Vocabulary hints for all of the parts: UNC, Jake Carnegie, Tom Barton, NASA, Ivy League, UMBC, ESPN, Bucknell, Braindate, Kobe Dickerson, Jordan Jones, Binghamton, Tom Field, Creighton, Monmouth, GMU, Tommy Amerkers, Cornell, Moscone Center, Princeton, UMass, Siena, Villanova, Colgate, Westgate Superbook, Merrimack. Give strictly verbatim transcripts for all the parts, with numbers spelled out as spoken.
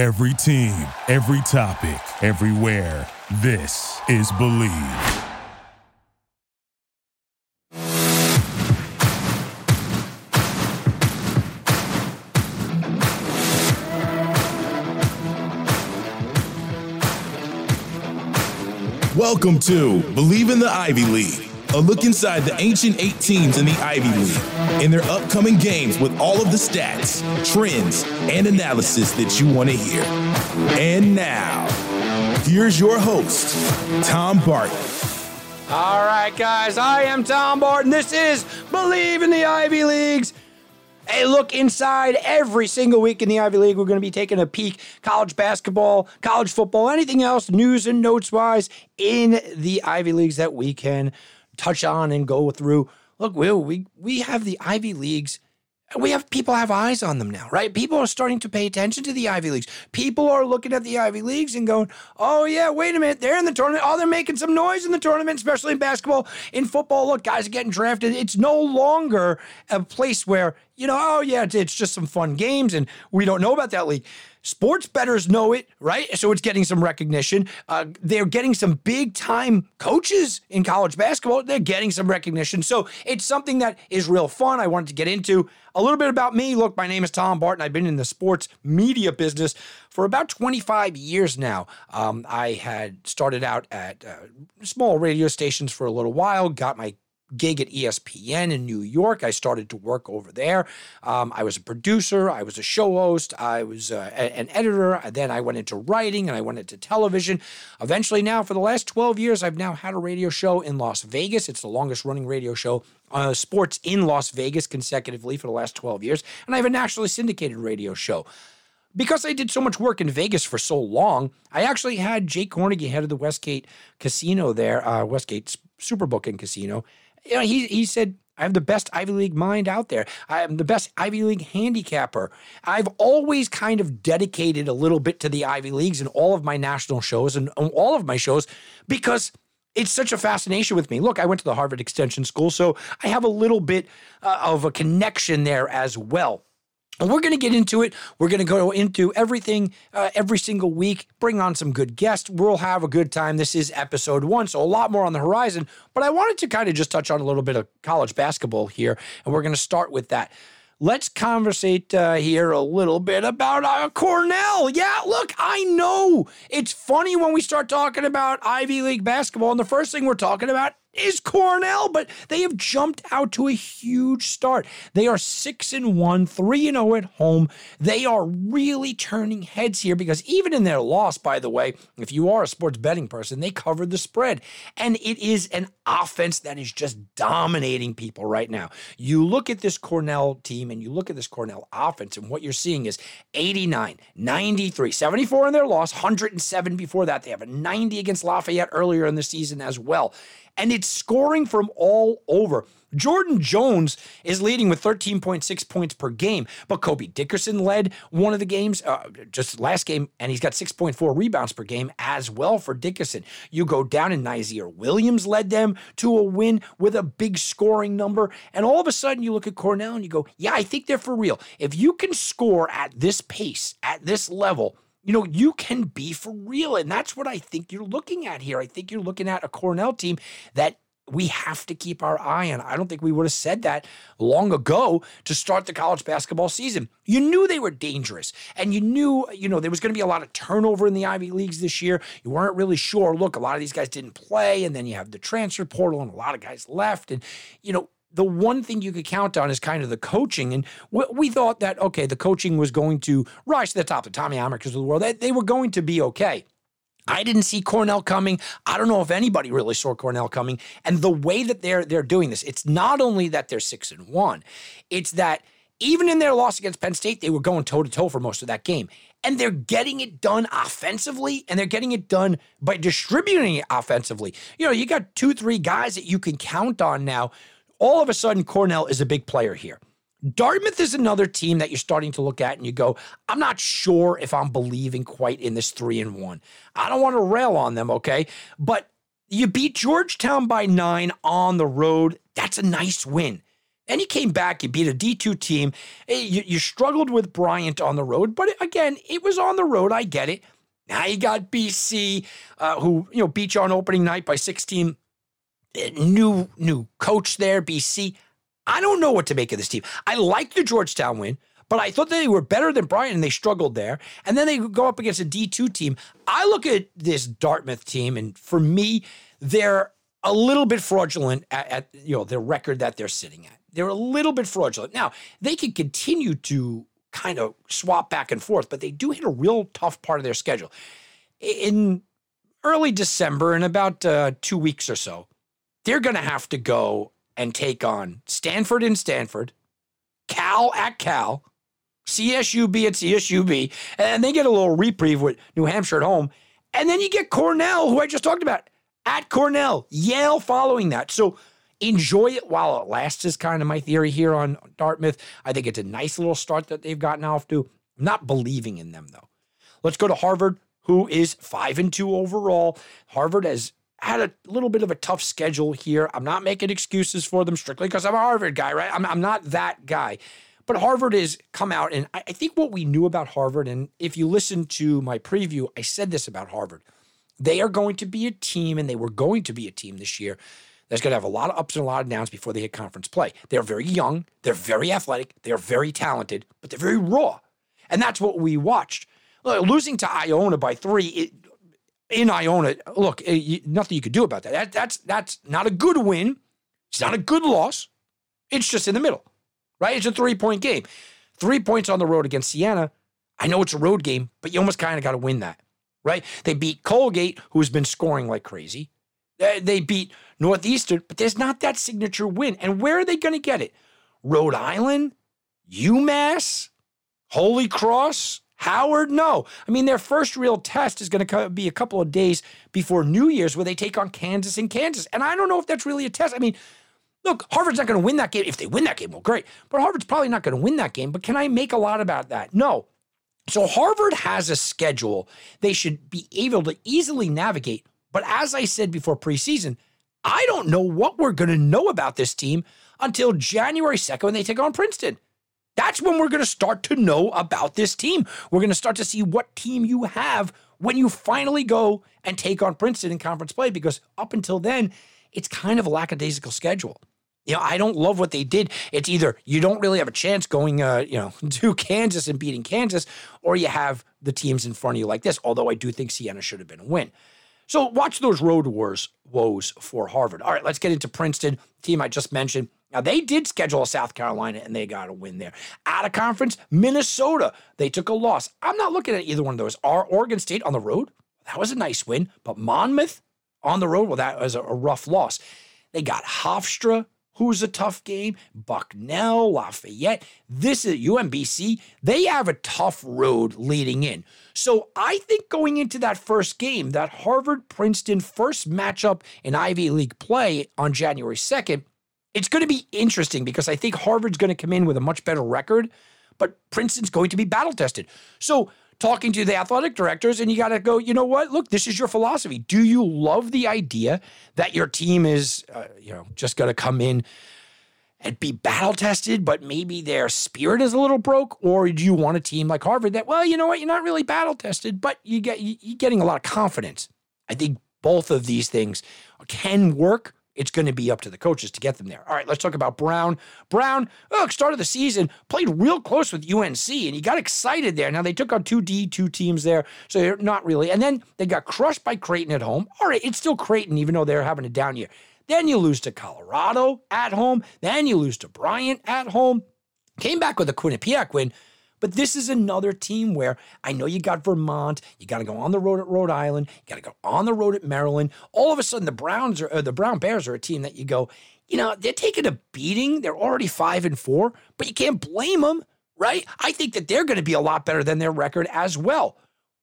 Every team, every topic, everywhere. This is Believe. Welcome to Believe in the Ivy League. A look inside the ancient eight teams in the Ivy League and their upcoming games with all of the stats, trends, and analysis that you want to hear. And now, here's your host, Tom Barton. All right, guys, I am Tom Barton. This is Believe in the Ivy Leagues. A look inside every single week in the Ivy League. We're going to be taking a peek. College basketball, college football, anything else, news and notes-wise, in the Ivy Leagues that we can touch on and go through. Look, Will, we we have the Ivy Leagues. We have people have eyes on them now, right? People are starting to pay attention to the Ivy Leagues. People are looking at the Ivy Leagues and going, oh, yeah, wait a minute. They're in the tournament. Oh, they're making some noise in the tournament, especially in basketball. In football, look, guys are getting drafted. It's no longer a place where, you know, oh, yeah, it's just some fun games and we don't know about that league. Sports bettors know it, right? So it's getting some recognition. Uh, they're getting some big-time coaches in college basketball. They're getting some recognition. So it's something that is real fun. I wanted to get into a little bit about me. Look, my name is Tom Barton. I've been in the sports media business for about twenty-five years now. Um, I had started out at uh, small radio stations for a little while, got my gig at E S P N in New York. I started to work over there. Um, I was a producer. I was a show host. I was uh, a- an editor. Then I went into writing and I went into television. Eventually now, for the last twelve years, I've now had a radio show in Las Vegas. It's the longest running radio show Uh, sports in Las Vegas consecutively for the last twelve years. And I have a nationally syndicated radio show. Because I did so much work in Vegas for so long, I actually had Jake Carnegie, head of the Westgate Casino there, uh, Westgate Superbook and Casino. You know, he he said, I have the best Ivy League mind out there. I am the best Ivy League handicapper. I've always kind of dedicated a little bit to the Ivy Leagues in all of my national shows and all of my shows because it's such a fascination with me. Look, I went to the Harvard Extension School, so I have a little bit uh, of a connection there as well. And we're going to get into it. We're going to go into everything uh, every single week, bring on some good guests. We'll have a good time. This is episode one, so a lot more on the horizon. But I wanted to kind of just touch on a little bit of college basketball here, and we're going to start with that. Let's conversate uh, here a little bit about uh, Cornell. Yeah, look, I know it's funny when we start talking about Ivy League basketball, and the first thing we're talking about is Cornell, but they have jumped out to a huge start. They are six and one, three and oh at home. They are really turning heads here because even in their loss, by the way, if you are a sports betting person, they covered the spread. And it is an offense that is just dominating people right now. You look at this Cornell team and you look at this Cornell offense, and what you're seeing is eighty-nine, ninety-three, seventy-four in their loss, one hundred seven before that. They have a ninety against Lafayette earlier in the season as well. And it's scoring from all over. Jordan Jones is leading with thirteen point six points per game, but Kobe Dickerson led one of the games, uh, just last game, and he's got six point four rebounds per game as well for Dickerson. You go down and Nazir Williams led them to a win with a big scoring number, and all of a sudden you look at Cornell and you go, yeah, I think they're for real. If you can score at this pace, at this level, you know, you can be for real, and that's what I think you're looking at here. I think you're looking at a Cornell team that we have to keep our eye on. I don't think we would have said that long ago to start the college basketball season. You knew they were dangerous, and you knew, you know, there was going to be a lot of turnover in the Ivy Leagues this year. You weren't really sure. Look, a lot of these guys didn't play, and then you have the transfer portal, and a lot of guys left, and, you know, the one thing you could count on is kind of the coaching. And we thought that, okay, the coaching was going to rise to the top. The Tommy Amerkers of the world, they, they were going to be okay. I didn't see Cornell coming. I don't know if anybody really saw Cornell coming. And the way that they're they're doing this, it's not only that they're six and one, it's that even in their loss against Penn State, they were going toe-to-toe for most of that game. And they're getting it done offensively, and they're getting it done by distributing it offensively. You know, you got two, three guys that you can count on now. All of a sudden, Cornell is a big player here. Dartmouth is another team that you're starting to look at and you go, I'm not sure if I'm believing quite in this three and one. I don't want to rail on them, okay? But you beat Georgetown by nine on the road. That's a nice win. And he came back. He beat a D two team. You, you struggled with Bryant on the road. But again, it was on the road. I get it. Now you got B C, uh, who, you know, beat you on opening night by sixteen. New, new coach there, B C. I don't know what to make of this team. I like the Georgetown win, but I thought they were better than Bryant, and they struggled there. And then they go up against a D two team. I look at this Dartmouth team, and for me, they're a little bit fraudulent at, at you know, the record that they're sitting at. They're a little bit fraudulent. Now, they can continue to kind of swap back and forth, but they do hit a real tough part of their schedule. In early December, in about uh, two weeks or so, they're going to have to go and take on Stanford in Stanford, Cal at Cal, C S U B at C S U B, and they get a little reprieve with New Hampshire at home. And then you get Cornell, who I just talked about, at Cornell, Yale following that. So enjoy it while it lasts is kind of my theory here on Dartmouth. I think it's a nice little start that they've gotten off to. I'm not believing in them, though. Let's go to Harvard, who is five and two overall. Harvard has had a little bit of a tough schedule here. I'm not making excuses for them strictly because I'm a Harvard guy, right? I'm, I'm not that guy. But Harvard has come out, and I, I think what we knew about Harvard, and if you listen to my preview, I said this about Harvard. They are going to be a team, and they were going to be a team this year that's going to have a lot of ups and a lot of downs before they hit conference play. They're very young. They're very athletic. They're very talented, but they're very raw. And that's what we watched. Look, losing to Iona by three, it, in Iona, look, it, you, nothing you could do about that. that. That's that's not a good win. It's not a good loss. It's just in the middle, right? It's a three-point game. Three points on the road against Siena. I know it's a road game, but you almost kind of got to win that, right? They beat Colgate, who's been scoring like crazy. They beat Northeastern, but there's not that signature win. And where are they going to get it? Rhode Island? UMass? Holy Cross? Howard? No. I mean, their first real test is going to be a couple of days before New Year's where they take on Kansas in Kansas. And I don't know if that's really a test. I mean, look, Harvard's not going to win that game. If they win that game, well, great. But Harvard's probably not going to win that game. But can I make a lot about that? No. So Harvard has a schedule they should be able to easily navigate. But as I said before preseason, I don't know what we're going to know about this team until January second when they take on Princeton. That's when we're going to start to know about this team. We're going to start to see what team you have when you finally go and take on Princeton in conference play, because up until then, it's kind of a lackadaisical schedule. You know, I don't love what they did. It's either you don't really have a chance going, uh, you know, to Kansas and beating Kansas, or you have the teams in front of you like this, although I do think Siena should have been a win. So watch those road wars woes for Harvard. All right, let's get into Princeton, team I just mentioned. Now, they did schedule South Carolina, and they got a win there. Out of conference, Minnesota, they took a loss. I'm not looking at either one of those. Our Oregon State on the road, that was a nice win. But Monmouth on the road, well, that was a, a rough loss. They got Hofstra, who's a tough game. Bucknell, Lafayette. This is U M B C. They have a tough road leading in. So I think going into that first game, that Harvard-Princeton first matchup in Ivy League play on January second, it's going to be interesting because I think Harvard's going to come in with a much better record, but Princeton's going to be battle-tested. So talking to the athletic directors, and you got to go, you know what? Look, this is your philosophy. Do you love the idea that your team is, uh, you know, just going to come in and be battle-tested, but maybe their spirit is a little broke? Or do you want a team like Harvard that, well, you know what, you're not really battle-tested, but you get, you're getting a lot of confidence? I think both of these things can work. It's going to be up to the coaches to get them there. All right, let's talk about Brown. Brown, oh, start of the season, played real close with U N C, and he got excited there. Now, they took on two D two teams there, so they're not really. And then they got crushed by Creighton at home. All right, it's still Creighton, even though they're having a down year. Then you lose to Colorado at home. Then you lose to Bryant at home. Came back with a Quinnipiac win. But this is another team where I know you got Vermont. You got to go on the road at Rhode Island. You got to go on the road at Maryland. All of a sudden, the Browns are, uh, the Brown Bears are a team that you go, you know, they're taking a beating. They're already five and four, but you can't blame them, right? I think that they're going to be a lot better than their record as well.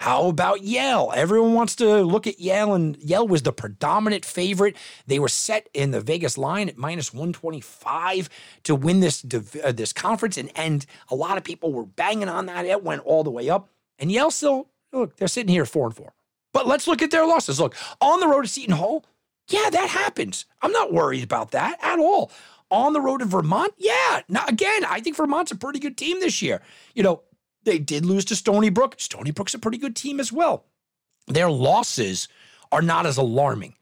How about Yale? Everyone wants to look at Yale, and Yale was the predominant favorite. They were set in the Vegas line at minus one twenty-five to win this uh, this conference, and, and a lot of people were banging on that. It went all the way up, and Yale still, look, they're sitting here four and four. But let's look at their losses. Look, on the road to Seton Hall, yeah, that happens. I'm not worried about that at all. on the road to Vermont? Yeah. Now, again, I think Vermont's a pretty good team this year. You know, they did lose to Stony Brook. Stony Brook's a pretty good team as well. Their losses are not as alarming.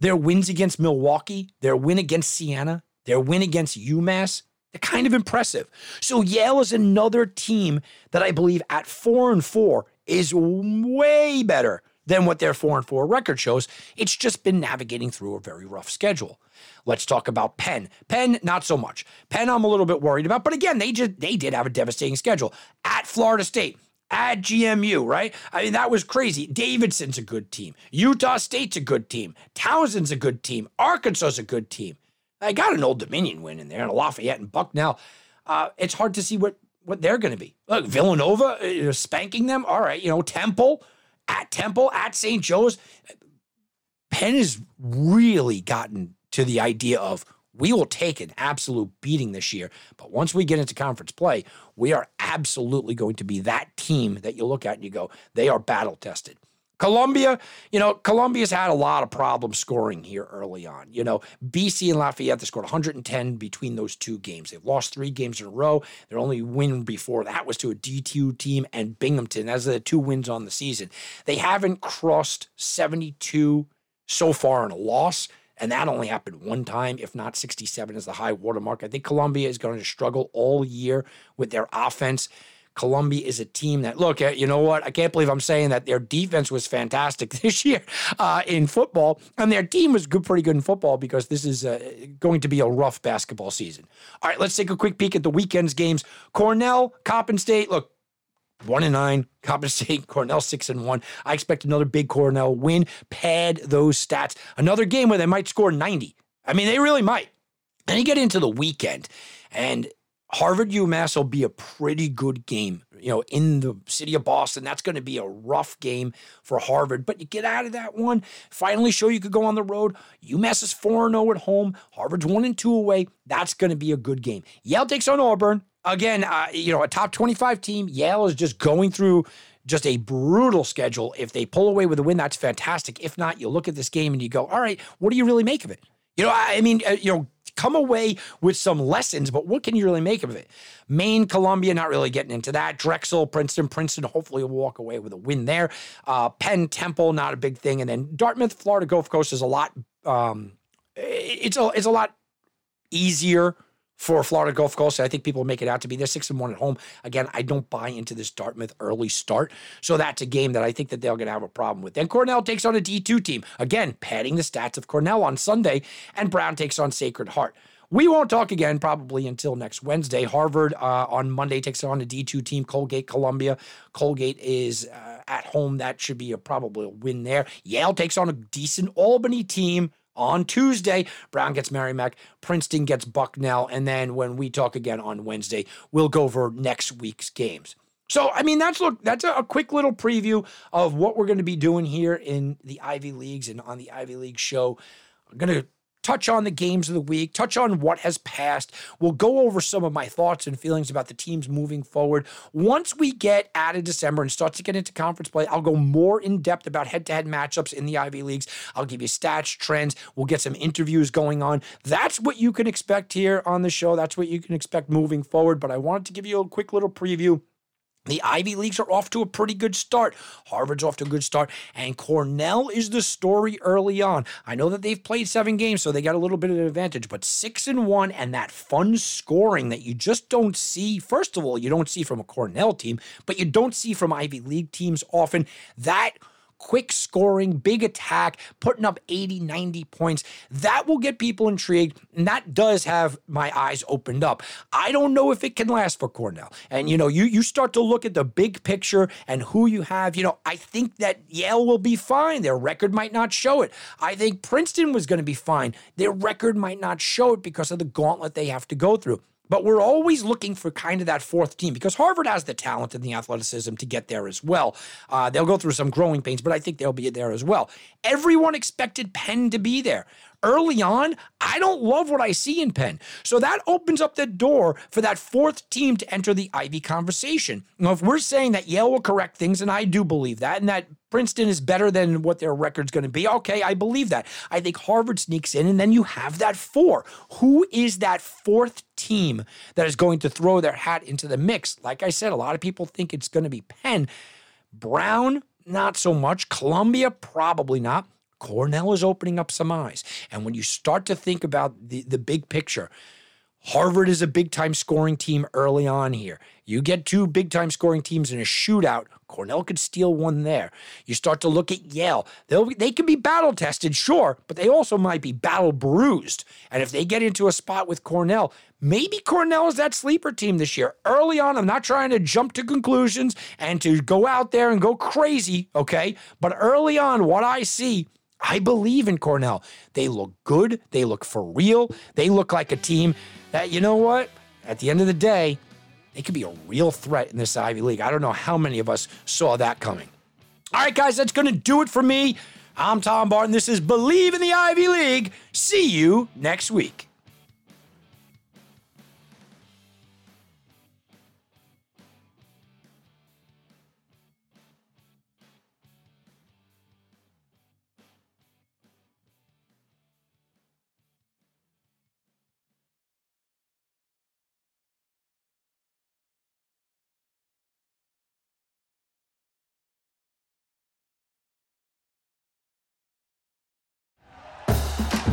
Their wins against Milwaukee, their win against Siena, their win against UMass, they're kind of impressive. So Yale is another team that I believe at four and four is way better than what their four and four record shows. It's just been navigating through a very rough schedule. Let's talk about Penn. Penn, not so much. Penn, I'm a little bit worried about, but again, they just they did have a devastating schedule. At Florida State, at G M U, right? I mean, that was crazy. Davidson's a good team. Utah State's a good team. Townsend's a good team. Arkansas's a good team. I got an Old Dominion win in there, and Lafayette and Bucknell. Uh, it's hard to see what, what they're going to be. Look, Villanova, uh, spanking them. All right, you know, Temple, at Temple, at Saint Joe's. Penn has really gotten to the idea of we will take an absolute beating this year, but once we get into conference play, we are absolutely going to be that team that you look at and you go, they are battle-tested. Columbia, you know, Columbia's had a lot of problem scoring here early on. You know, B C and Lafayette, they scored one hundred ten between those two games. They've lost three games in a row. Their only win before that was to a D two team and Binghamton. That's the two wins on the season. They haven't crossed seventy-two so far in a loss, and that only happened one time, if not sixty-seven is the high watermark. I think Columbia is going to struggle all year with their offense. Columbia is a team that, look, you know what? I can't believe I'm saying that their defense was fantastic this year uh, in football, and their team was good, pretty good in football because this is uh, going to be a rough basketball season. All right, let's take a quick peek at the weekend's games. Cornell, Coppin State, look, one and nine, Coppin State, Cornell six and one. I expect another big Cornell win. Pad those stats. Another game where they might score ninety. I mean, they really might. Then you get into the weekend, and Harvard UMass will be a pretty good game, you know, in the city of Boston. That's going to be a rough game for Harvard, but you get out of that one, finally show you could go on the road. UMass is four and oh at home. Harvard's one and two away. That's going to be a good game. Yale takes on Auburn. Again, uh, you know, a top twenty-five team. Yale is just going through just a brutal schedule. If they pull away with a win, that's fantastic. If not, you look at this game and you go, all right, what do you really make of it? You know, I mean, uh, you know, come away with some lessons, but what can you really make of it? Maine, Columbia, not really getting into that. Drexel, Princeton, Princeton, hopefully will walk away with a win there. Uh, Penn, Temple, not a big thing. And then Dartmouth, Florida Gulf Coast is a lot, um, it's a, it's a lot easier for Florida Gulf Coast. I think people make it out to be. They're six and one at home. Again, I don't buy into this Dartmouth early start. So that's a game that I think that they're going to have a problem with. Then Cornell takes on a D two team. Again, padding the stats of Cornell on Sunday, and Brown takes on Sacred Heart. We won't talk again probably until next Wednesday. Harvard uh, on Monday takes on a D two team, Colgate, Columbia. Colgate is uh, at home. That should be a probably a win there. Yale takes on a decent Albany team on Tuesday. Brown gets Merrimack, Princeton gets Bucknell, and then when we talk again on Wednesday, we'll go over next week's games. So, I mean, that's look, that's a, a quick little preview of what we're going to be doing here in the Ivy Leagues and on the Ivy League show. I'm going to touch on the games of the week, touch on what has passed. We'll go over some of my thoughts and feelings about the teams moving forward. Once we get out of December and start to get into conference play, I'll go more in depth about head-to-head matchups in the Ivy Leagues. I'll give you stats, trends. We'll get some interviews going on. That's what you can expect here on the show. That's what you can expect moving forward. But I wanted to give you a quick little preview. The Ivy Leagues are off to a pretty good start. Harvard's off to a good start. And Cornell is the story early on. I know that they've played seven games, so they got a little bit of an advantage. But six and one and that fun scoring that you just don't see. First of all, you don't see from a Cornell team, but you don't see from Ivy League teams often. That quick scoring, big attack, putting up eighty, ninety points. That will get people intrigued, and that does have my eyes opened up. I don't know if it can last for Cornell. And, you know, you, you start to look at the big picture and who you have. You know, I think that Yale will be fine. Their record might not show it. I think Princeton was going to be fine. Their record might not show it because of the gauntlet they have to go through. But we're always looking for kind of that fourth team because Harvard has the talent and the athleticism to get there as well. Uh, they'll go through some growing pains, but I think they'll be there as well. Everyone expected Penn to be there. early on, I don't love what I see in Penn. So that opens up the door for that fourth team to enter the Ivy conversation. Now, if we're saying that Yale will correct things, and I do believe that, and that Princeton is better than what their record's going to be, okay, I believe that. I think Harvard sneaks in, and then you have that four. Who is that fourth team that is going to throw their hat into the mix? Like I said, a lot of people think it's going to be Penn. Brown, not so much. Columbia, probably not. Cornell is opening up some eyes. And when you start to think about the, the big picture, Harvard is a big-time scoring team early on here. You get two big-time scoring teams in a shootout, Cornell could steal one there. You start to look at Yale. They'll, they can be battle-tested, sure, but they also might be battle-bruised. And if they get into a spot with Cornell, maybe Cornell is that sleeper team this year. Early on, I'm not trying to jump to conclusions and to go out there and go crazy, okay? But early on, what I see, I believe in Cornell. They look good. They look for real. They look like a team that, you know what? At the end of the day, they could be a real threat in this Ivy League. I don't know how many of us saw that coming. All right, guys, that's going to do it for me. I'm Tom Barton. This is Believe in the Ivy League. See you next week.